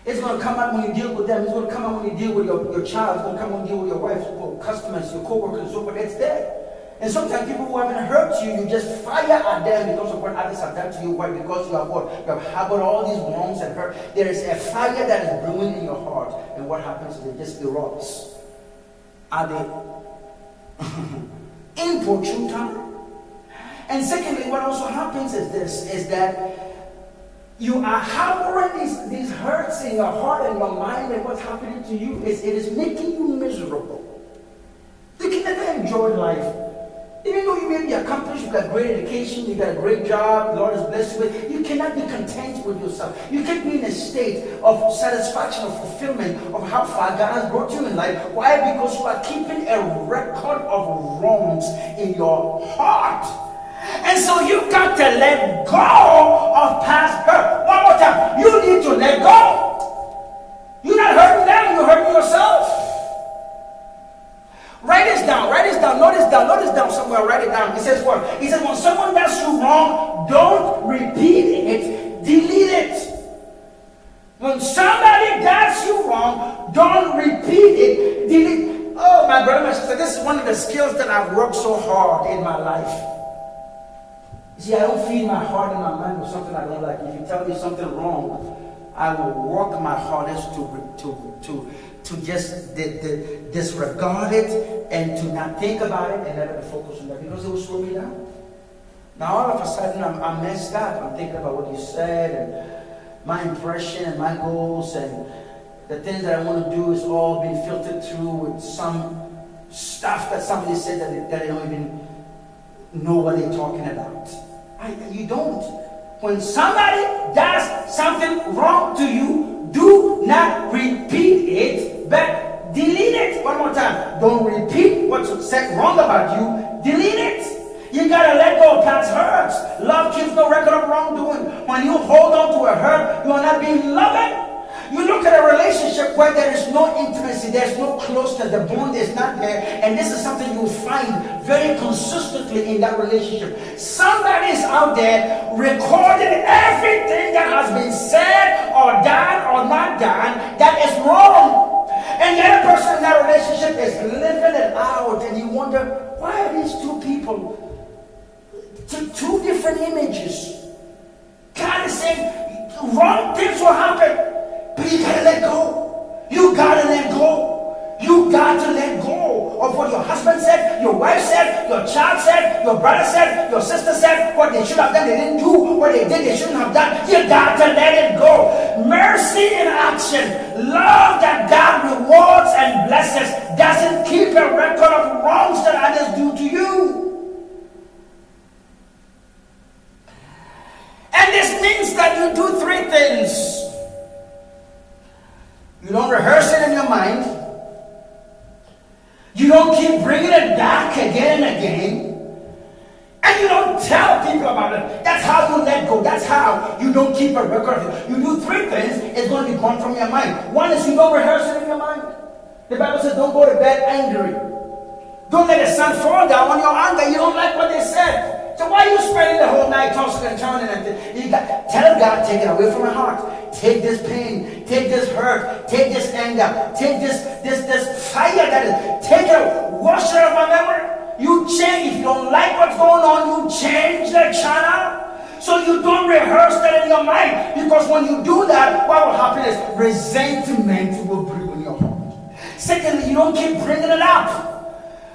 It's going to come out when you deal with them. It's going to come out when you deal with your child. It's going to come out when you deal with your wife, your customers, your co-workers, and so forth. It's there. And sometimes people who haven't hurt you, you just fire at them because of what others have done to you. Why? Because you have what? You have harbored all these wrongs and hurt. There is a fire that is brewing in your heart. And what happens is it just erupts. Are they in time? And secondly, what also happens is this, is that you are harboring these hurts in your heart and your mind, and what's happening to you is it is making you miserable. You can never enjoy life. Even though you may be accomplished, you've got great education, you've got a great job, the Lord has blessed you with, you cannot be content with yourself. You can't be in a state of satisfaction, of fulfillment, of how far God has brought you in life. Why? Because you are keeping a record of wrongs in your heart. And so you've got to let go of past hurt. One more time, you need to let go. You're not hurting them, you're hurting yourself. Write it down. It says what? It says when someone does you wrong, don't repeat it, delete it. When somebody does you wrong, don't repeat it, delete it. Oh, my brother, my sister, this is one of the skills that I've worked so hard in my life. You see, I don't feed my heart and my mind with something I don't like. If you tell me something wrong, I will work my hardest to just disregard it and to not think about it and never focus on that, because it will slow me down. Now all of a sudden I'm messed up. I'm thinking about what you said and my impression and my goals and the things that I want to do is all being filtered through with some stuff that somebody said that they don't even know what they're talking about. You don't. When somebody does something wrong to you, do not repeat it, but delete it. One more time. said wrong about you, delete it. You got to let go of past hurts. Love keeps no record of wrongdoing. When you hold on to a hurt, you are not being loving. You look at a relationship where there is no intimacy, there is no closeness, the bond is not there. And this is something you find very consistently in that relationship. Somebody is out there recording everything that has been said or done or not done that is wrong. And the other person in that relationship is living it out. And you wonder, why are these two people two different images? God is saying, wrong things will happen. But you gotta let go. You gotta let go. You gotta let go of what your husband said, your wife said, your child said, your brother said, your sister said, what they should have done, they didn't do, what they did, they shouldn't have done. You gotta let it go. Mercy in action. Love that God rewards and blesses doesn't keep a record of wrongs that others do to you. And this means that you do three things. You don't rehearse it in your mind. You don't keep bringing it back again and again. And you don't tell people about it. That's how you let go. That's how you don't keep a record of it. You do three things, it's going to be gone from your mind. One is you don't rehearse it in your mind. The Bible says don't go to bed angry. Don't let the sun fall down on your anger. You don't like what they said. So why are you spending the whole night tossing and turning? Tell God, take it away from my heart. Take this pain, take this hurt, take this anger, take this fire that is, take it away. Wash it out of my memory. You change. If you don't like what's going on, you change the channel. So you don't rehearse that in your mind. Because when you do that, what will happen is resentment will brew in your heart. Secondly, you don't keep bringing it up.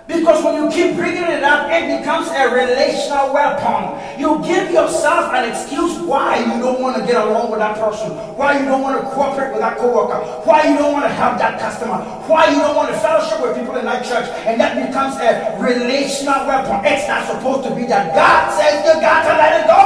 Because when you keep bringing it up, it becomes a relational weapon. You give yourself an excuse why you don't want to get along with that person, why you don't want to cooperate with that coworker, why you don't want to help that customer, why you don't want to fellowship with people in that church, and that becomes a relational weapon. It's not supposed to be that. God says you got to let it go.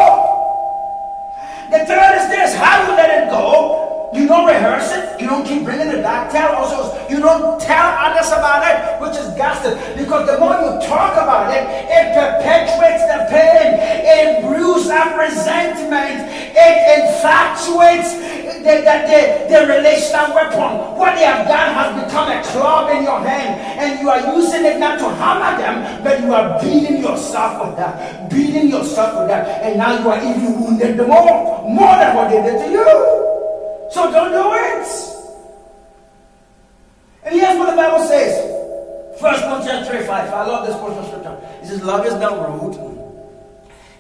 The third is this: how you let it go. You don't rehearse it. You don't keep bringing it back. Tell also, you don't tell others about it, which is gossip. Because the more you talk about it, it perpetuates the pain. It brews up resentment. It infatuates the relational weapon. What they have done has become a club in your hand. And you are using it not to hammer them, but you are beating yourself with that. Beating yourself with that. And now you are even wounded more than what they did to you. So don't do it. And here's what the Bible says. 1 Corinthians 3:5. I love this portion of scripture. It says, love is not rude.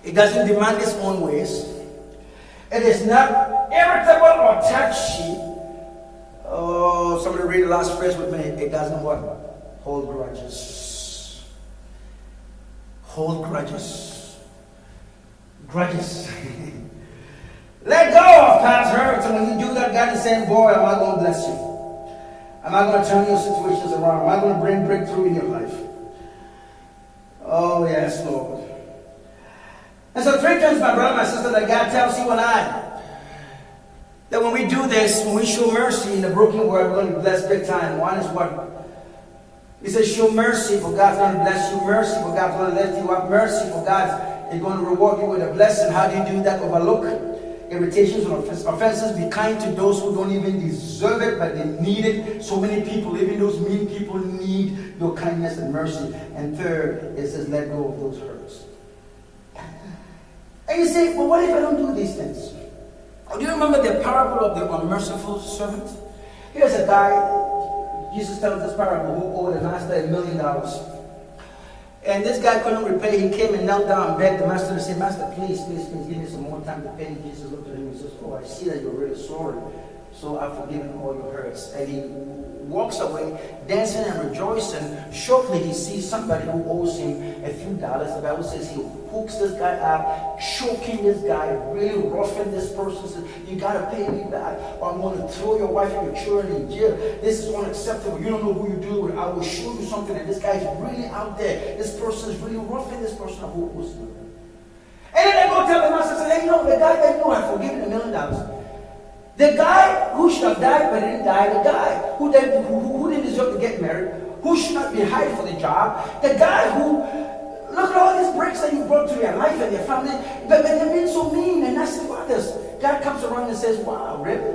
It doesn't demand its own ways. It is not irritable or touchy. Oh, somebody read the last phrase with me. It doesn't what? Hold grudges. Hold grudges. Grudges. Let go of past hurts. And when you do that, God is saying, boy, am I going to bless you? Am I going to turn your situations around? Am I going to bring breakthrough in your life? Oh, yes, Lord. And so three times, my brother, my sister, that God tells you and I, that when we do this, when we show mercy in the broken world, we're going to be blessed big time. One is what? He says, show mercy, for God's going to bless you. Mercy, for God's going to lift you up. Mercy, for God is going to reward you with a blessing. How do you do that? Overlook irritations and offenses. Be kind to those who don't even deserve it, but they need it. So many people, even those mean people, need your kindness and mercy. And third, it says, let go of those hurts. And you say, well, what if I don't do these things? Oh, do you remember the parable of the unmerciful servant? Here's a guy, Jesus tells this parable, who owed the master $1 million. And this guy couldn't repay. He came and knelt down and begged the master and said, Master, please, give me some more time to pay. Jesus looked at him and says, oh, I see that you're really sorry. So I've forgiven all your hurts. And he walks away, dancing and rejoicing. Shortly, he sees somebody who owes him a few dollars. The Bible says he hooks this guy up, choking this guy, really roughing this person. Says, you got to pay me back, or I'm going to throw your wife and your children in jail. This is unacceptable. You don't know who you deal with. I will show you something. And this guy is really out there. This person is really roughing this person who owes him. And then they go tell the master, say, hey, you know, the guy that knew I've forgiven $1 million. The guy who should have died but didn't die, the guy who didn't deserve to get married, who should not be hired for the job, the guy who, look at all these breaks that you brought to your life and your family, but they've been so mean and nasty to others. God comes around and says, wow, really?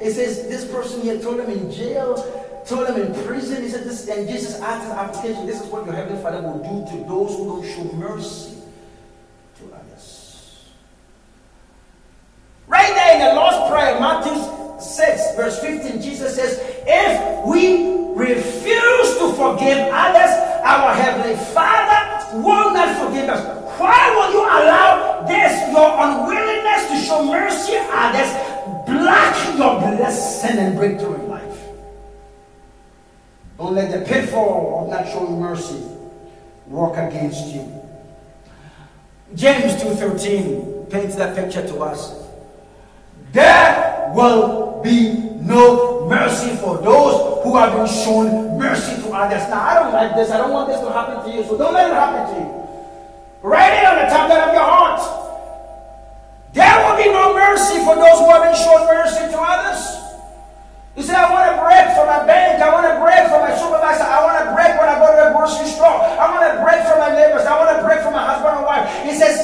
It says, this person here threw them in jail, threw them in prison. He said, this, and Jesus asked his application, this is what your Heavenly Father will do to those who don't show mercy to others. Right there in the Lord's Prayer, Matthew 6, verse 15, Jesus says, if we refuse to forgive others, our Heavenly Father will not forgive us. Why will you allow this, your unwillingness to show mercy to others, block your blessing and breakthrough in life? Don't let the pitfall of not showing mercy work against you. James 2:13 paints that picture to us. There will be no mercy for those who have been shown mercy to others. Now, I don't like this. I don't want this to happen to you. So don't let it happen to you. Write it on the tablet of your heart. There will be no mercy for those who haven't shown mercy to others. You say, I want a break from my bank. I want a break from my supervisor. I want a break when I go to the grocery store. I want a break from my neighbors. I want a break from my husband and wife. He says,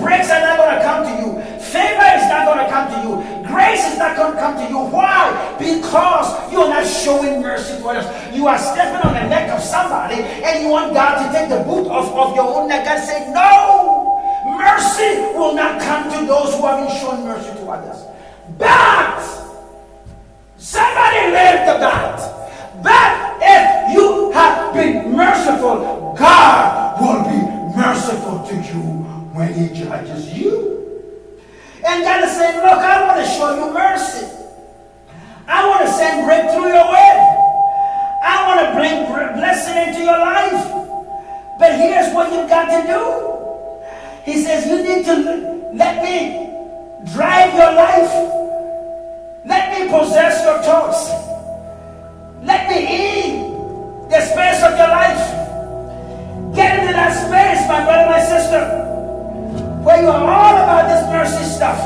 breaks are not going to come to you. Favor is not going to come to you. Grace is not going to come to you. Why? Because you are not showing mercy to others. You are stepping on the neck of somebody and you want God to take the boot off of your own neck and say, no, mercy will not come to those who haven't shown mercy to others. But somebody lived about that if you have been merciful, God will be merciful to you when He judges you. And God is saying, look, I want to show you mercy. I want to send breakthrough your way. I want to bring blessing into your life. But here's what you've got to do. He says, you need to let me drive your life. Let me possess your thoughts. Let me in the space of your life. Get into that space, my brother, my sister, where you are all about this mercy stuff.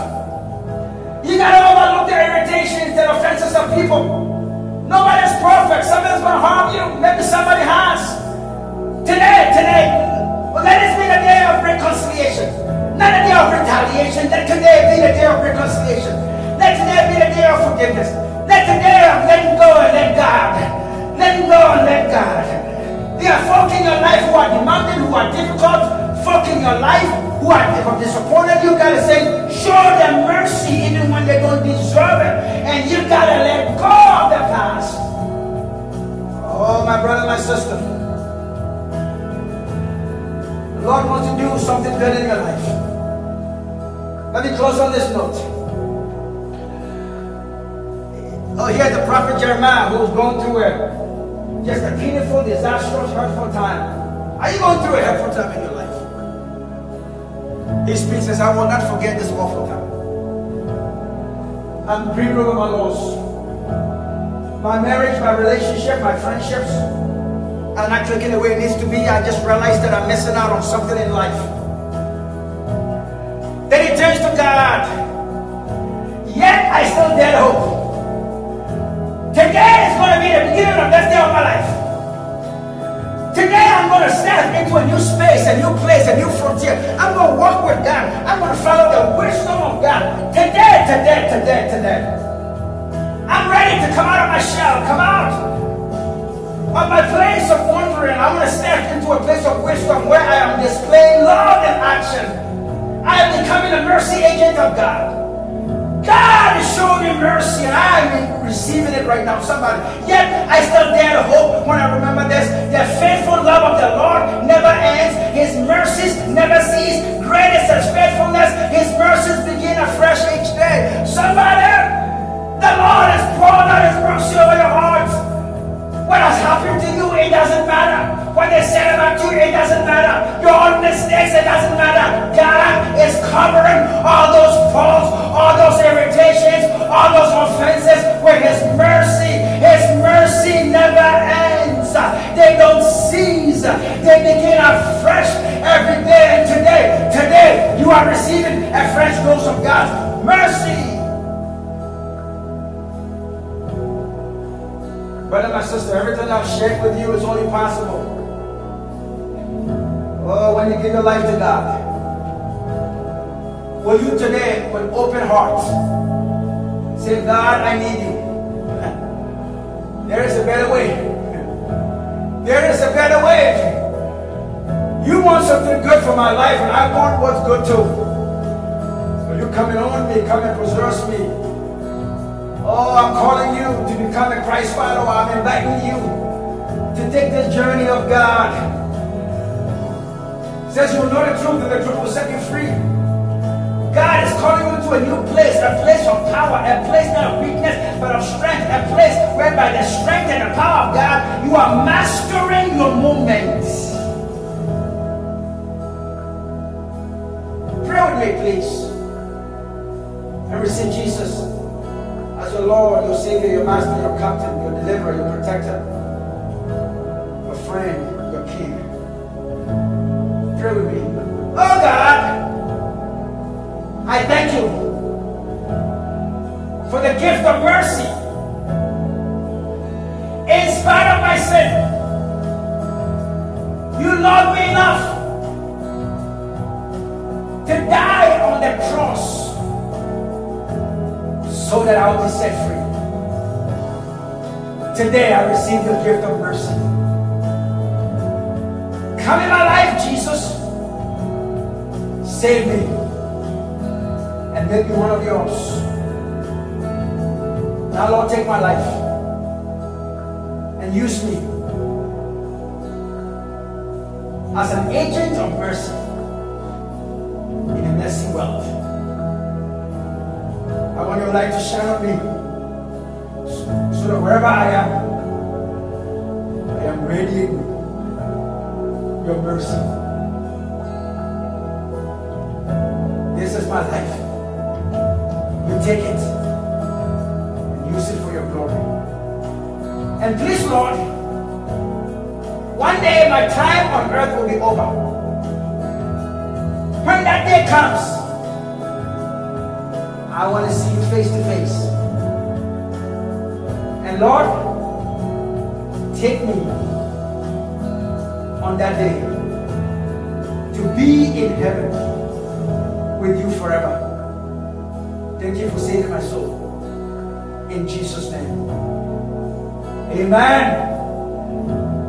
You gotta overlook the irritations and offenses of people. Nobody's perfect. Somebody's gonna harm you. Maybe somebody has. Today. Well, let this be the day of reconciliation. Not a day of retaliation. Let today be the day of reconciliation. Let today be the day of forgiveness. Let today of letting go and let God. Letting go and let God. There are folk in your life who are demanding, who are difficult, folk in your life who are disappointed. You gotta say, show them mercy even when they don't deserve it. And you gotta let go of the past. Oh, my brother, my sister. The Lord wants to do something good in your life. Let me close on this note. Oh, here's the prophet Jeremiah who's going through it. Just a painful, disastrous, hurtful time. Are you going through a hurtful time in your life? He speaks and says, I will not forget this awful time. I'm grieved over my loss. My marriage, my relationship, my friendships are not clicking the way it needs to be. I just realized that I'm missing out on something in life. Then he turns to God. Yet I still dare hope. Today is going to be the beginning of the best day of my life. Today I'm going to step into a new space, a new place, a new frontier. I'm going to walk with God. I'm going to follow the wisdom of God. Today. I'm ready to come out of my shell, come out of my place of wandering. I'm going to step into a place of wisdom where I am displaying love and action. I am becoming a mercy agent of God. God is showing me mercy and I'm receiving it right now. Somebody, yet I still dare to hope when I remember this. The faithful love of the Lord never ends. His mercies never cease. Great is His faithfulness. His mercies begin afresh each day. Somebody, the Lord has poured out His mercy over your heart. What has happened to you, it doesn't matter. What they said about you, it doesn't matter. Your own mistakes, it doesn't matter. God is covering all those faults, all those irritations, all those offenses with His mercy. His mercy never ends. They don't cease. They begin afresh every day. And today, you are receiving a fresh dose of God's mercy. Brother, my sister, everything I've shared with you is only possible. Oh, when you give your life to God. Will you today, with open heart, say, God, I need you. There is a better way. There is a better way. You want something good for my life, and I want what's good too. So you come and own me, come and possess me. Oh, I'm calling you to become a Christ follower. I'm inviting you to take this journey of God. It says you will know the truth and the truth will set you free. God is calling you to a new place, a place of power, a place not of weakness, but of strength, a place where by the strength and the power of God, you are mastering your moments. Pray with me, please. And receive Jesus. Your Lord, your Savior, your Master, your Captain, your Deliverer, your Protector, your Friend, your King. Pray with me. Oh God, I thank you for the gift of mercy. In spite of my sin, you loved me enough to die on the cross, so that I will be set free. Today I receive the gift of mercy. Come in my life, Jesus. Save me and make me one of yours. Now, Lord, take my life and use me as an agent of mercy in a messy world. I want your light to shine on me, so that wherever I am radiating your mercy. This is my life. You take it and use it for your glory. And please, Lord, one day my time on earth will be over. When that day comes, I want to see you face to face. And Lord, take me on that day to be in heaven with you forever. Thank you for saving my soul. In Jesus' name. Amen.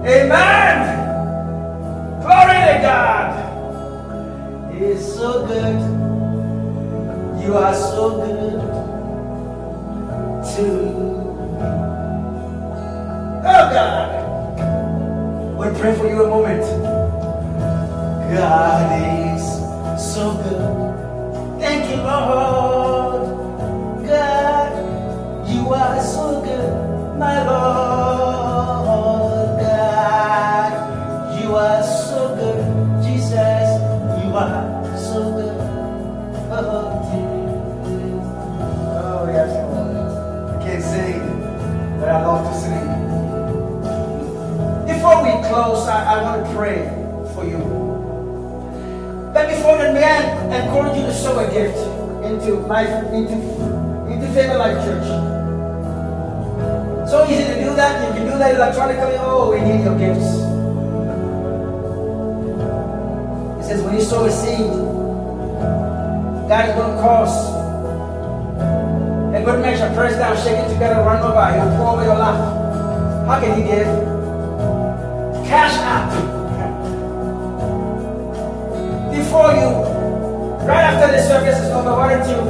Amen. Glory to God. He is so good. You are so good to me. Oh God, we'll pray for you a moment. God is so good. Thank you, Lord. God, you are so good, my Lord. God, you are so good. Jesus, you are so good. Oh, I love to sing. Before we close, I want to pray for you. But before that, may I encourage you to sow a gift into Favor Life Church. So easy to do that. You can do that electronically. Oh, we need your gifts. It says when you sow a seed, God is going to cause a good measure, press down, shake it together, run over, he'll pour over your lap. How can he give? Cash App. Before you, right after the service is over, why don't you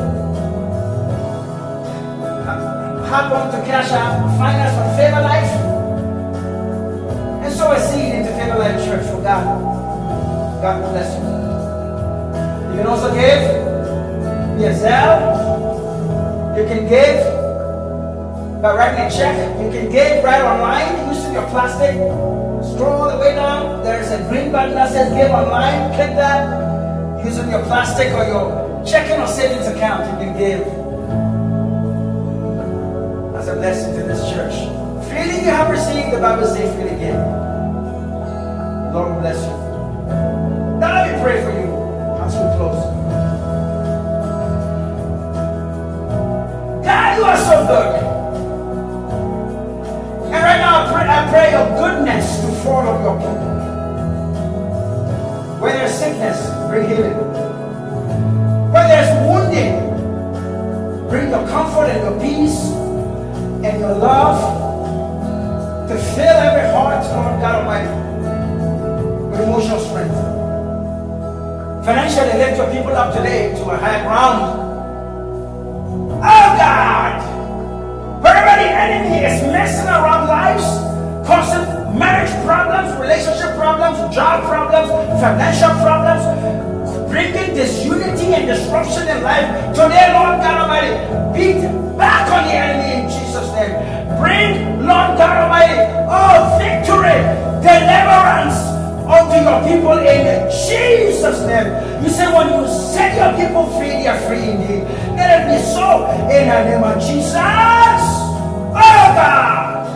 hop on to Cash App, find us on Favor Life, and sow a seed into Favor Life Church for God. God will bless you. You can also give yourself. You can give by writing a check. You can give right online using your plastic. Scroll all the way down. There is a green button that says give online. Click that. Using your plastic or your checking or savings account, you can give as a blessing to this church. Freely you have received, the Bible says freely give. Lord will bless you. Now let me pray for you as we close. God, you are so good. And right now, and your love to fill every heart, Lord God Almighty, with emotional strength. Financially, lift your people up today to a higher ground. Oh God, wherever the enemy is messing around lives, causing marriage problems, relationship problems, job problems, financial problems, bringing disunity and disruption in life today, Lord God Almighty, beat back on the enemy in Jesus' name. Bring, Lord God Almighty, oh, victory, deliverance unto your people in Jesus' name. You say, when you set your people free, they are free indeed. Let it be so in the name of Jesus. Oh God,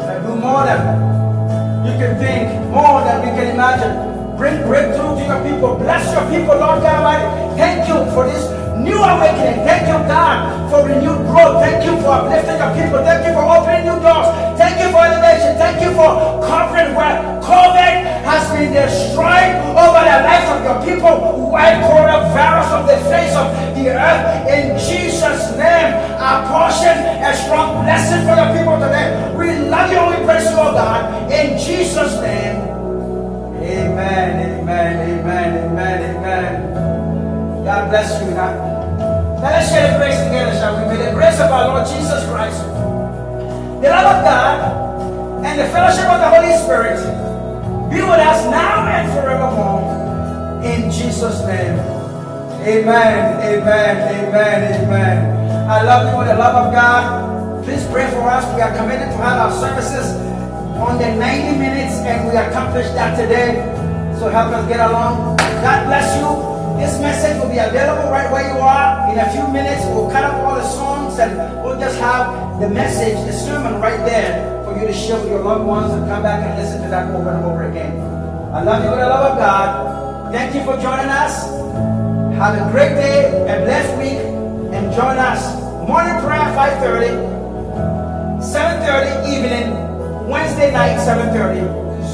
I do more than you can think, more than you can imagine. Bring breakthrough to your people. Bless your people, Lord God Almighty. Thank you for this new awakening. Thank you, God, for renewed growth. Thank you for uplifting your people. Thank you for opening new doors. Thank you for elevation. Thank you for covering where COVID has been destroyed over the life of your people. White coronavirus of the face of the earth. In Jesus' name, our portion a strong blessing for your people today. We love you and we praise you, oh God. In Jesus' name. Amen, amen, amen, amen, amen. God bless you now. Let us share the grace together, shall we? May the grace of our Lord Jesus Christ, the love of God, and the fellowship of the Holy Spirit be with us now and forevermore. In Jesus' name. Amen, amen, amen, amen. I love you with the love of God. Please pray for us. We are committed to have our services on the 90 minutes, and we accomplished that today. So help us get along. God bless you. This message will be available right where you are. In a few minutes, we'll cut up all the songs and we'll just have the message, the sermon right there for you to share with your loved ones and come back and listen to that over and over again. I love you with the love of God. Thank you for joining us. Have a great day, a blessed week, and join us. Morning prayer 5:30, 7:30 evening, Wednesday night, 7:30,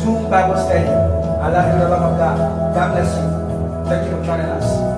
Zoom Bible study. I love you, the love of God. God bless you. Thank you for joining us.